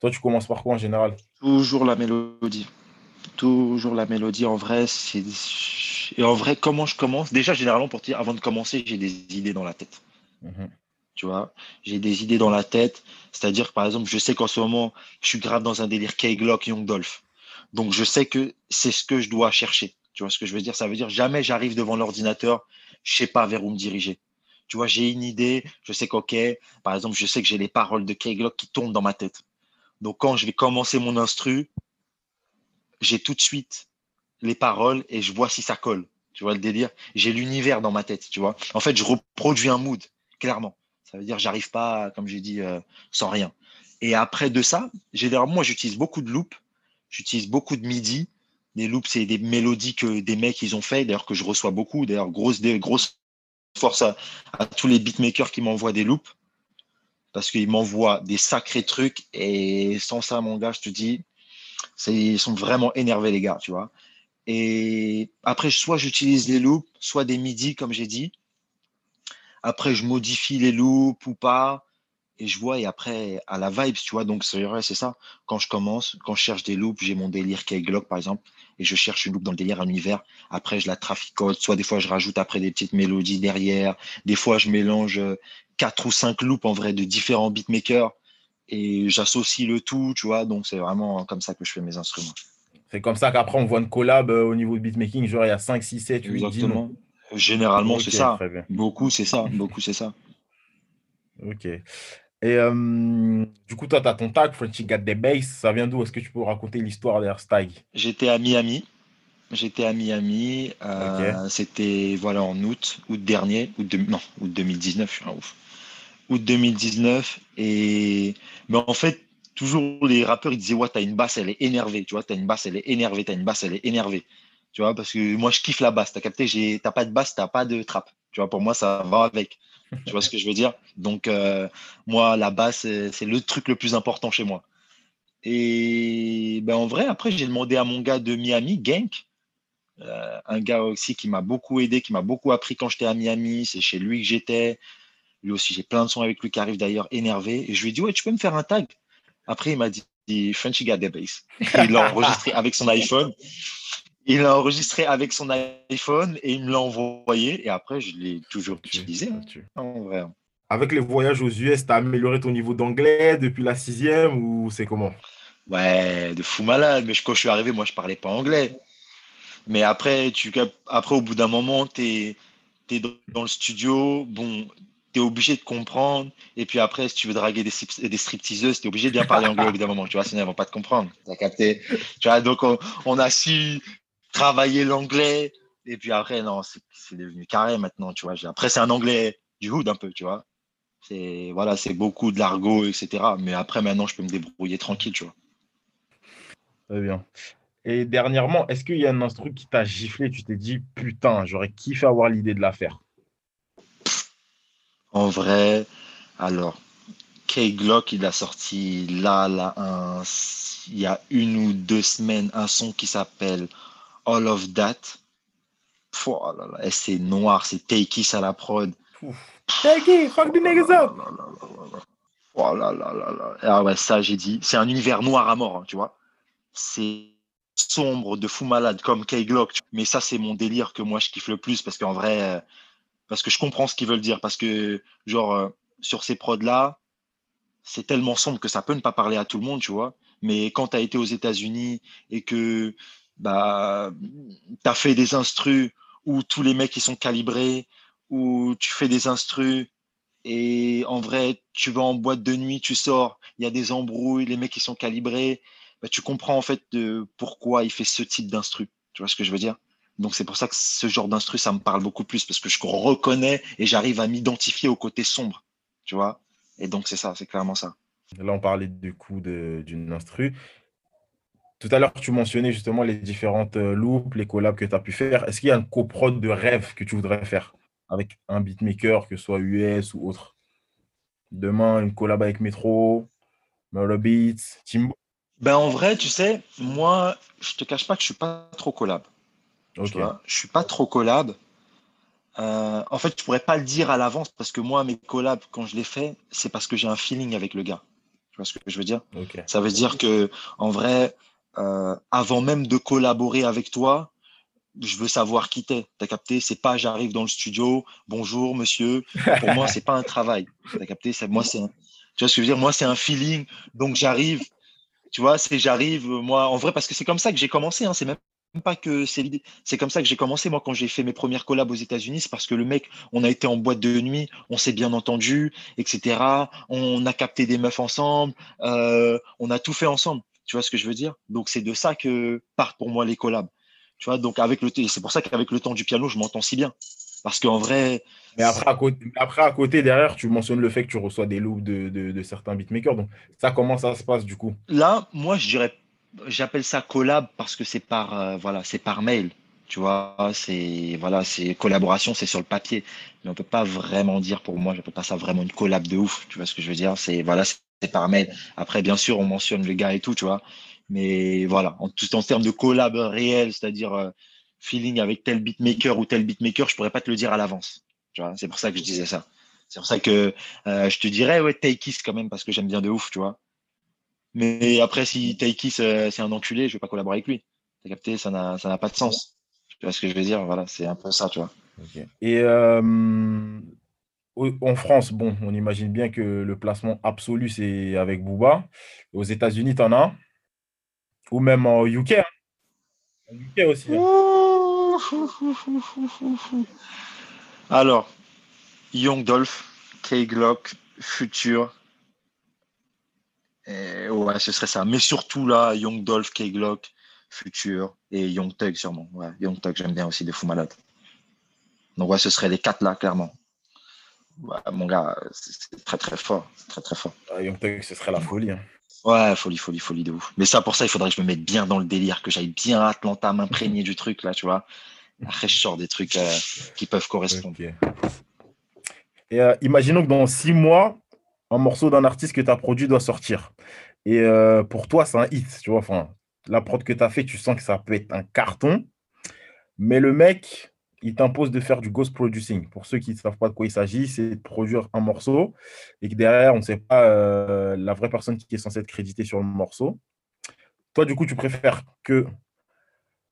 Toi, tu commences par quoi en général? Toujours la mélodie. Toujours la mélodie, en vrai, c'est... Et en vrai, comment je commence? Déjà, généralement, pour dire, avant de commencer, j'ai des idées dans la tête. Mmh. Tu vois, j'ai des idées dans la tête. C'est-à-dire que, par exemple, je sais qu'en ce moment, je suis grave dans un délire Key Glock, Young Dolph. Donc, je sais que c'est ce que je dois chercher. Tu vois ce que je veux dire? Ça veut dire jamais j'arrive devant l'ordinateur, je sais pas vers où me diriger. Tu vois, j'ai une idée, je sais qu'ok, par exemple, je sais que j'ai les paroles de Key Glock qui tombent dans ma tête. Donc, quand je vais commencer mon instru, j'ai tout de suite les paroles et je vois si ça colle. Tu vois le délire? J'ai l'univers dans ma tête, tu vois. En fait, je reproduis un mood, clairement. Ça veut dire que j'arrive pas, comme j'ai dit, euh, sans rien. Et après de ça, généralement, moi, j'utilise beaucoup de loops. J'utilise beaucoup de midi. Les loops, c'est des mélodies que des mecs, ils ont fait. D'ailleurs, que je reçois beaucoup. D'ailleurs, grosse, grosse force à, à tous les beatmakers qui m'envoient des loops. parce qu'ils m'envoient des sacrés trucs et sans ça, mon gars, je te dis, c'est, ils sont vraiment énervés, les gars, tu vois. Et après, soit j'utilise les loops, soit des midis, comme j'ai dit. Après, je modifie les loops ou pas. Et je vois, et après, à la vibe, tu vois. Donc, c'est vrai, c'est ça. Quand je commence, quand je cherche des loops, j'ai mon délire Key Glock, par exemple, et je cherche une loop dans le délire, un univers. Après, je la traficote. Soit des fois, je rajoute après des petites mélodies derrière. Des fois, je mélange quatre ou cinq loops, en vrai, de différents beatmakers. Et j'associe le tout, tu vois. Donc, c'est vraiment comme ça que je fais mes instruments. C'est comme ça qu'après, on voit une collab au niveau de beatmaking. Genre, il y a cinq, six, sept, huit, exactement. dix noms. Généralement, okay, c'est ça. Beaucoup, c'est ça. Beaucoup, c'est ça. Ok. Et euh, du coup, toi, tu as ton tag, Frenchie Got The Bass. Ça vient d'où? Est-ce que tu peux raconter l'histoire derrière ce tag? J'étais à Miami. J'étais à Miami. Euh, okay. C'était voilà, en août, août dernier. Août de, non, août deux mille dix-neuf, je suis un ouf. Août deux mille dix-neuf. Et... Mais en fait, toujours les rappeurs, ils disaient, ouais, t'as une basse, elle est énervée. Tu vois, t'as une basse, elle est énervée. T'as une basse, elle est énervée. Tu vois, parce que moi, je kiffe la basse. T'as capté, j'ai... t'as pas de basse, t'as pas de trap. Tu vois, pour moi, ça va avec. Tu vois ce que je veux dire? Donc, euh, moi, la basse, c'est, c'est le truc le plus important chez moi. Et ben, en vrai, après, j'ai demandé à mon gars de Miami, Genk, euh, un gars aussi qui m'a beaucoup aidé, qui m'a beaucoup appris quand j'étais à Miami. C'est chez lui que j'étais. Lui aussi, j'ai plein de sons avec lui qui arrivent d'ailleurs énervé. Et je lui ai dit, ouais, tu peux me faire un tag? Après, il m'a dit, Frenchie Got The Bass. Il l'a enregistré avec son iPhone. Il l'a enregistré avec son iPhone et il me l'a envoyé. Et après, je l'ai toujours utilisé. En vrai. Avec les voyages aux U S, tu as amélioré ton niveau d'anglais depuis la sixième ou c'est comment? Ouais, de fou malade. Mais quand je suis arrivé, moi, je ne parlais pas anglais. Mais après, tu, après au bout d'un moment, tu es dans le studio. Bon, tu es obligé de comprendre. Et puis après, si tu veux draguer des, des stripteaseuses, tu es obligé de bien parler anglais au bout d'un moment. Tu vois, sinon, elles ne vont pas te comprendre. Tu as capté. Tu vois, donc, on, on a su... travailler l'anglais, et puis après, non, c'est, c'est devenu carré maintenant, tu vois. Après, c'est un anglais du hood un peu, tu vois. C'est, voilà, c'est beaucoup de l'argot, et cetera. Mais après, maintenant, je peux me débrouiller tranquille, tu vois. Très bien. Et dernièrement, est-ce qu'il y a un instru qui t'a giflé, tu t'es dit, putain, j'aurais kiffé avoir l'idée de la faire? En vrai, alors, Key Glock, il a sorti là, là, un, il y a une ou deux semaines, un son qui s'appelle All of That. Pfff, oh là là, c'est noir, c'est Takis à la prod. Takis, fuck the niggas up. Oh là là là là. Ah ouais, ça j'ai dit, c'est un univers noir à mort, hein, tu vois. C'est sombre de fou malade comme Key Glock, mais ça c'est mon délire que moi je kiffe le plus parce qu'en vrai euh, parce que je comprends ce qu'ils veulent dire parce que genre euh, sur ces prods là, c'est tellement sombre que ça peut ne pas parler à tout le monde, tu vois. Mais quand tu as été aux États-Unis et que bah, t'as fait des instrus où tous les mecs ils sont calibrés, où tu fais des instrus et en vrai tu vas en boîte de nuit, tu sors, il y a des embrouilles, les mecs ils sont calibrés, bah, tu comprends en fait de pourquoi il fait ce type d'instru, tu vois ce que je veux dire? Donc c'est pour ça que ce genre d'instru ça me parle beaucoup plus parce que je reconnais et j'arrive à m'identifier au côté sombre, tu vois? Et donc c'est ça, c'est clairement ça. Là on parlait du coup de, d'une instru. Tout à l'heure, tu mentionnais justement les différentes loops, les collabs que tu as pu faire. Est-ce qu'il y a une coprod de rêve que tu voudrais faire avec un beatmaker, que ce soit U S ou autre? Demain, une collab avec Metro, Murder Beats, Timbo? Ben en vrai, tu sais, moi, je te cache pas que je suis pas trop collab. Okay. Tu vois, je suis pas trop collab. Euh, en fait, je pourrais pas le dire à l'avance parce que moi, mes collabs, quand je les fais, c'est parce que j'ai un feeling avec le gars. Tu vois ce que je veux dire? Okay. Ça veut dire que, en vrai. Euh, avant même de collaborer avec toi, je veux savoir qui t'es. T'as capté? C'est pas j'arrive dans le studio, bonjour monsieur. Pour moi, c'est pas un travail. T'as capté? C'est, moi, c'est un, tu vois ce que je veux dire? Moi, c'est un feeling. Donc j'arrive. Tu vois, c'est j'arrive. Moi, en vrai, parce que c'est comme ça que j'ai commencé. Hein, c'est même pas que c'est l'idée. C'est comme ça que j'ai commencé. Moi, quand j'ai fait mes premières collabs aux États-Unis, c'est parce que le mec, on a été en boîte de nuit, on s'est bien entendu, et cetera. On a capté des meufs ensemble. Euh, on a tout fait ensemble. Tu vois ce que je veux dire? Donc, c'est de ça que partent pour moi les collabs. Tu vois, donc avec le t- c'est pour ça qu'avec le temps du piano, je m'entends si bien. Parce qu'en vrai… Mais après à, côté, après, à côté, derrière, tu mentionnes le fait que tu reçois des loops de, de, de certains beatmakers. Donc, ça, comment ça se passe du coup? Là, moi, je dirais… J'appelle ça collab parce que c'est par, euh, voilà, c'est par mail. tu vois, c'est voilà, c'est collaboration, c'est sur le papier, mais on peut pas vraiment dire, pour moi, je peux pas ça vraiment une collab de ouf, tu vois ce que je veux dire, c'est voilà, c'est par mail. Après, bien sûr, on mentionne le gars et tout, tu vois, mais voilà, en tout en termes de collab réel, c'est-à-dire euh, feeling avec tel beatmaker ou tel beatmaker, je pourrais pas te le dire à l'avance, tu vois, c'est pour ça que je disais ça. C'est pour ça que euh, je te dirais, ouais, Take Kiss quand même, parce que j'aime bien de ouf, tu vois. Mais après, si Take Kiss, euh, c'est un enculé, je ne vais pas collaborer avec lui. T'as capté, ça n'a, ça n'a pas de sens. Tu vois ce que je veux dire? Voilà, c'est un peu ça, tu vois. Okay. Et euh, en France, bon, on imagine bien que le placement absolu, c'est avec Booba. Aux États-Unis, t'en as un. Ou même en U K. Hein. En U K aussi. Hein. Alors. Young Dolph, Key Glock, Future. Et ouais, ce serait ça. Mais surtout là, Young Dolph, Key Glock, Future et Young Thug sûrement. Ouais, Young Thug, j'aime bien aussi, des fous malades. Donc ouais, ce serait les quatre là, clairement. Ouais, mon gars, c'est, c'est très très fort. C'est très très fort. Ah, Young Thug, ce serait la folie. Hein. Ouais, folie, folie, folie de ouf. Mais ça, pour ça, il faudrait que je me mette bien dans le délire, que j'aille bien à Atlanta m'imprégner du truc là, tu vois. Après, je sors des trucs euh, qui peuvent correspondre. Okay. Et euh, imaginons que dans six mois, un morceau d'un artiste que tu as produit doit sortir. Et euh, pour toi, c'est un hit, tu vois. Enfin, la prod que tu as fait, tu sens que ça peut être un carton. Mais le mec, il t'impose de faire du ghost producing. Pour ceux qui ne savent pas de quoi il s'agit, c'est de produire un morceau et que derrière, on ne sait pas euh, la vraie personne qui est censée être créditée sur le morceau. Toi, du coup, tu préfères que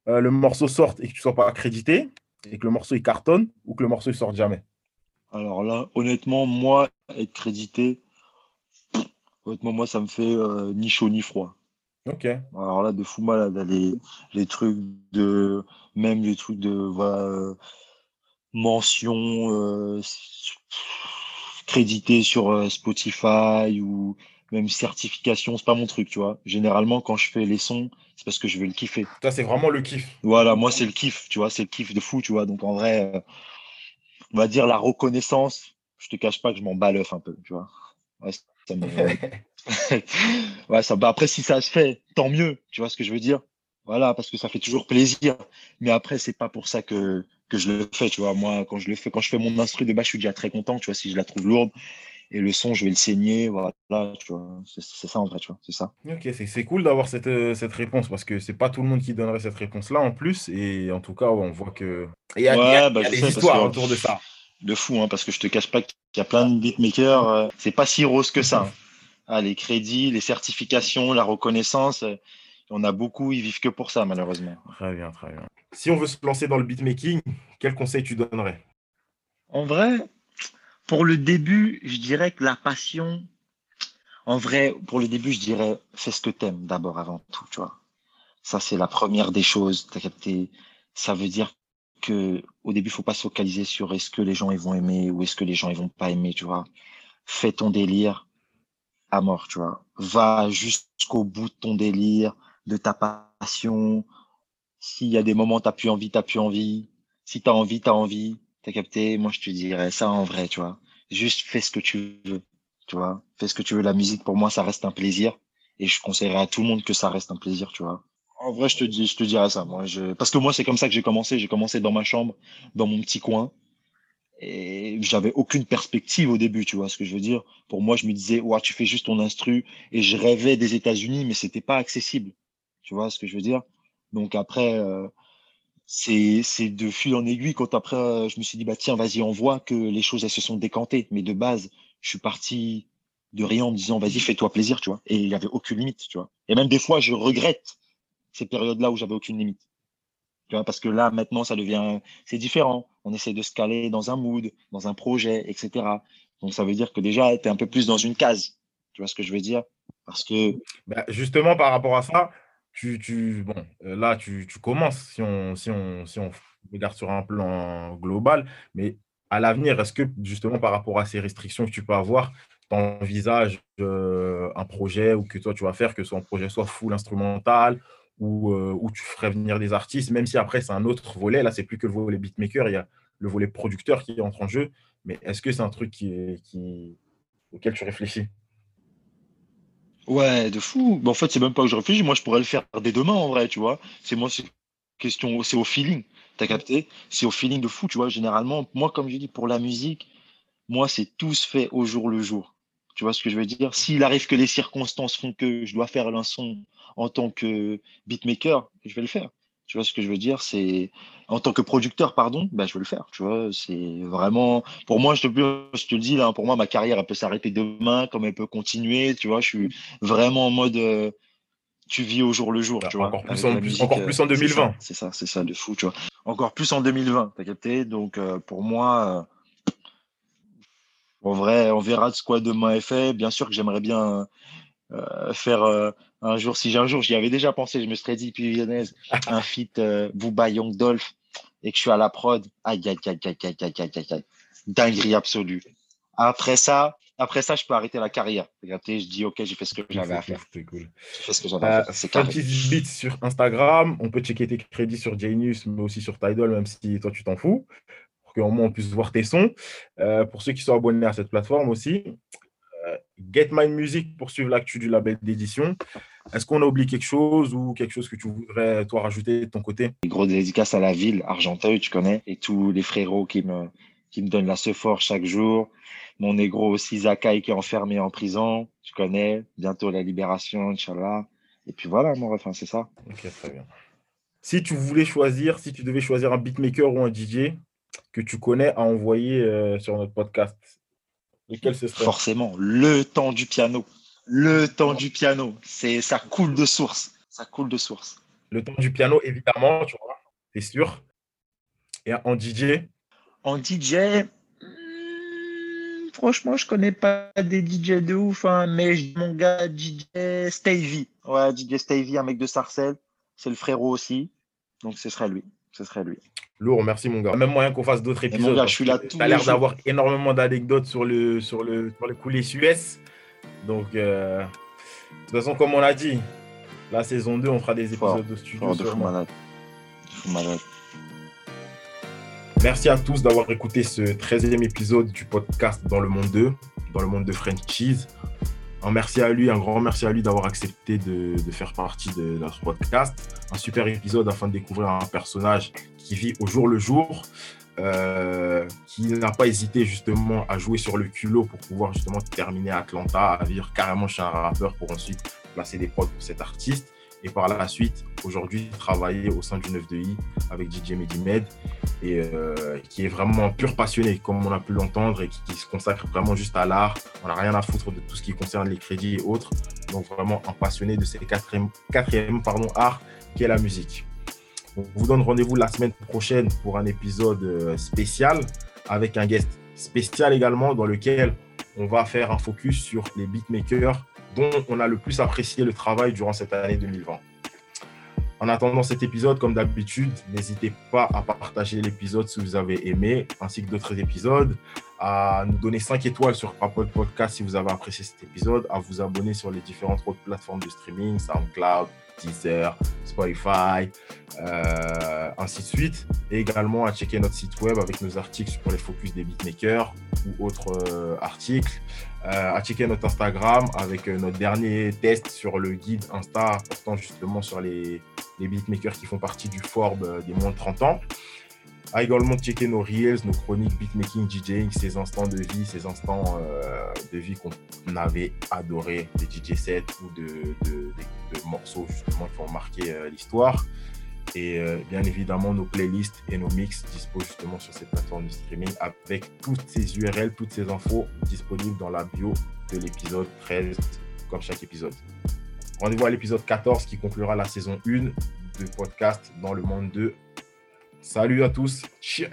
euh, le morceau sorte et que tu ne sois pas accrédité, et que le morceau il cartonne, ou que le morceau ne sorte jamais? Alors là, honnêtement, moi, être crédité, pff, honnêtement, moi, ça me fait euh, ni chaud ni froid. Ok. Alors là, de fou malade, là, les, les trucs de, même les trucs de, voilà, euh, mention, euh, crédité sur euh, Spotify ou même certification, c'est pas mon truc, tu vois. Généralement, quand je fais les sons, c'est parce que je veux le kiffer. Toi, c'est vraiment le kiff. Voilà, moi, c'est le kiff, tu vois, c'est le kiff de fou, tu vois. Donc en vrai. Euh, On va dire la reconnaissance, je te cache pas que je m'en bats l'œuf un peu, tu vois. Ouais, ça me... ouais, ça... Bah après, si ça se fait, tant mieux, tu vois ce que je veux dire. Voilà, parce que ça fait toujours plaisir. Mais après, c'est pas pour ça que, que je le fais, tu vois. Moi, quand je le fais, quand je fais mon instru de base, je suis déjà très content, tu vois, si je la trouve lourde. Et le son, je vais le saigner, voilà, tu vois. C'est, c'est ça en vrai, tu vois, c'est ça. Ok, c'est, c'est cool d'avoir cette, euh, cette réponse, parce que c'est pas tout le monde qui donnerait cette réponse-là en plus. Et en tout cas, ouais, on voit que... Il y a, ouais, y a, bah, y a des sais, histoires que, autour de ça. De fou, hein, parce que je te cache pas qu'il y a plein de beatmakers, euh, c'est pas si rose que ça. Hein. Ah, les crédits, les certifications, la reconnaissance, euh, on a beaucoup, ils vivent que pour ça, malheureusement. Très bien, très bien. Si on veut se lancer dans le beatmaking, quel conseil tu donnerais? En vrai... Pour le début, je dirais que la passion, en vrai, pour le début, je dirais, fais ce que t'aimes d'abord avant tout, tu vois. Ça, c'est la première des choses, t'as capté. Ça veut dire que au début, faut pas se focaliser sur est-ce que les gens ils vont aimer ou est-ce que les gens ils vont pas aimer, tu vois. Fais ton délire à mort, tu vois. Va jusqu'au bout de ton délire, de ta passion. S'il y a des moments t'as plus envie, t'as plus envie. Si t'as envie, t'as envie. T'as capté? Moi, je te dirais ça en vrai, tu vois. Juste fais ce que tu veux, tu vois. Fais ce que tu veux. La musique, pour moi, ça reste un plaisir. Et je conseillerais à tout le monde que ça reste un plaisir, tu vois. En vrai, je te dis, je te dirais ça, moi. Je... Parce que moi, c'est comme ça que j'ai commencé. J'ai commencé dans ma chambre, dans mon petit coin. Et j'avais aucune perspective au début, tu vois ce que je veux dire. Pour moi, je me disais, ouais, tu fais juste ton instru. Et je rêvais des États-Unis, mais c'était pas accessible. Tu vois ce que je veux dire. Donc après, euh... C'est, c'est de fil en aiguille quand après euh, je me suis dit bah tiens vas-y on voit que les choses elles se sont décantées, mais de base je suis parti de rien en me disant vas-y fais-toi plaisir, tu vois, et il y avait aucune limite, tu vois, et même des fois je regrette ces périodes là où j'avais aucune limite, tu vois, parce que là maintenant ça devient, c'est différent, on essaie de se caler dans un mood, dans un projet, etc. Donc ça veut dire que déjà t'es un peu plus dans une case, tu vois ce que je veux dire, parce que bah, justement par rapport à ça Tu, tu, bon, là, tu, tu commences, si on, si, on, si on regarde sur un plan global, mais à l'avenir, est-ce que justement par rapport à ces restrictions que tu peux avoir, tu envisages euh, un projet ou que toi tu vas faire, que son projet soit full instrumental ou euh, où tu ferais venir des artistes, même si après c'est un autre volet, là c'est plus que le volet beatmaker, il y a le volet producteur qui entre en jeu, mais est-ce que c'est un truc qui est, qui, auquel tu réfléchis? Ouais, de fou. Bah, en fait, c'est même pas que je réfléchis. Moi, je pourrais le faire dès demain, en vrai, tu vois. C'est moi, c'est question, c'est au feeling. T'as capté? C'est au feeling de fou, tu vois. Généralement, moi, comme je dis, pour la musique, moi, c'est tout se fait au jour le jour. Tu vois ce que je veux dire? S'il arrive que les circonstances font que je dois faire un son en tant que beatmaker, je vais le faire. Tu vois ce que je veux dire? C'est en tant que producteur, pardon, bah, je vais le faire. Tu vois, c'est vraiment pour moi. Je te, je te le dis là, pour moi, ma carrière, elle peut s'arrêter demain, comme elle peut continuer. Tu vois, je suis vraiment en mode. Euh, tu vis au jour le jour. Bah, tu vois, encore plus en, musique, encore euh, plus en deux mille vingt. C'est ça, c'est ça de fou. Tu vois, encore plus en deux mille vingt. T'as capté? Donc euh, pour moi, euh, en vrai, on verra de ce quoi demain est fait. Bien sûr que j'aimerais bien euh, faire. Euh, Un jour, si j'ai un jour, j'y avais déjà pensé, je me serais dit, puis Lyonnaise, un feat euh, Booba Young Dolph et que je suis à la prod, aïe, aïe, aïe, aïe, aïe, aïe, aïe, aïe, aïe, dinguerie absolue. Après ça, après ça, je peux arrêter la carrière. Regardez, je dis, ok, j'ai fait ce que j'avais à faire. C'était cool. J'ai fait ce que j'avais euh, à faire. C'est un carré. Petit beat sur Instagram, on peut checker tes crédits sur Genius, mais aussi sur Tidal, même si toi, tu t'en fous, pour qu'au moins on puisse voir tes sons. Euh, pour ceux qui sont abonnés à cette plateforme aussi. Get My Music pour suivre l'actu du label d'édition. Est-ce qu'on a oublié quelque chose ou quelque chose que tu voudrais, toi, rajouter de ton côté? Une grosse dédicace à la ville, Argenteuil, tu connais, et tous les frérots qui me, qui me donnent la sephore chaque jour. Mon négro aussi, Zakaï, qui est enfermé en prison, tu connais, bientôt la libération, Inch'Allah. Et puis voilà, mon refrain, c'est ça. Ok, très bien. Si tu voulais choisir, si tu devais choisir un beatmaker ou un D J que tu connais à envoyer euh, sur notre podcast, lequel ce serait? Forcément, le temps du piano. Le temps du piano, c'est, ça coule de source. Ça coule de source. Le temps du piano, évidemment, tu vois, c'est sûr. Et en D J? En D J, hmm, franchement, je ne connais pas des D J de ouf, hein, mais mon gars, D J Stavey. Ouais, D J Stavey, un mec de Sarcelles. C'est le frérot aussi. Donc, ce serait lui. Ce serait lui. Lourd, merci mon gars. Même moyen qu'on fasse d'autres épisodes. Mon gars, je suis là. T'as l'air d'avoir énormément d'anecdotes sur le sur le sur les coulisses U S. Donc, euh, de toute façon, comme on l'a dit, la saison deux, on fera des épisodes de studio. De fou malade. De fou malade. Merci à tous d'avoir écouté ce treizième épisode du podcast Dans le Monde deux, Dans le Monde de Frenchies. Un merci à lui, un grand merci à lui d'avoir accepté de, de faire partie de, de notre podcast. Un super épisode afin de découvrir un personnage qui vit au jour le jour, euh, qui n'a pas hésité justement à jouer sur le culot pour pouvoir justement terminer à Atlanta, à vivre carrément chez un rappeur pour ensuite placer des prods pour cet artiste. Et par la suite, aujourd'hui, travailler au sein du neuf deux i avec D J Medimed et euh, qui est vraiment un pur passionné, comme on a pu l'entendre, et qui, qui se consacre vraiment juste à l'art. On n'a rien à foutre de tout ce qui concerne les crédits et autres. Donc vraiment un passionné de ces quatrième, quatrième pardon, art qui est la musique. On vous donne rendez-vous la semaine prochaine pour un épisode spécial avec un guest spécial également dans lequel on va faire un focus sur les beatmakers dont on a le plus apprécié le travail durant cette année deux mille vingt. En attendant cet épisode, comme d'habitude, n'hésitez pas à partager l'épisode si vous avez aimé, ainsi que d'autres épisodes, à nous donner cinq étoiles sur Apple Podcast si vous avez apprécié cet épisode, à vous abonner sur les différentes autres plateformes de streaming, SoundCloud, Deezer, Spotify, euh, ainsi de suite. Et également à checker notre site web avec nos articles sur les focus des beatmakers ou autres euh, articles. Euh, à checker notre Instagram avec euh, notre dernier test sur le guide Insta portant justement sur les, les beatmakers qui font partie du Forbes euh, des moins de trente ans. À également checker nos reels, nos chroniques beatmaking, DJing, ces instants de vie, ces instants euh, de vie qu'on avait adoré des D J sets ou de, de, de, de morceaux justement qui ont marqué euh, l'histoire. Et euh, bien évidemment nos playlists et nos mix dispo justement sur cette plateforme de streaming avec toutes ces U R L, toutes ces infos disponibles dans la bio de l'épisode treize comme chaque épisode. Rendez-vous à l'épisode quatorze qui conclura la saison un de podcast Dans le Monde deux. Salut à tous. Cheers.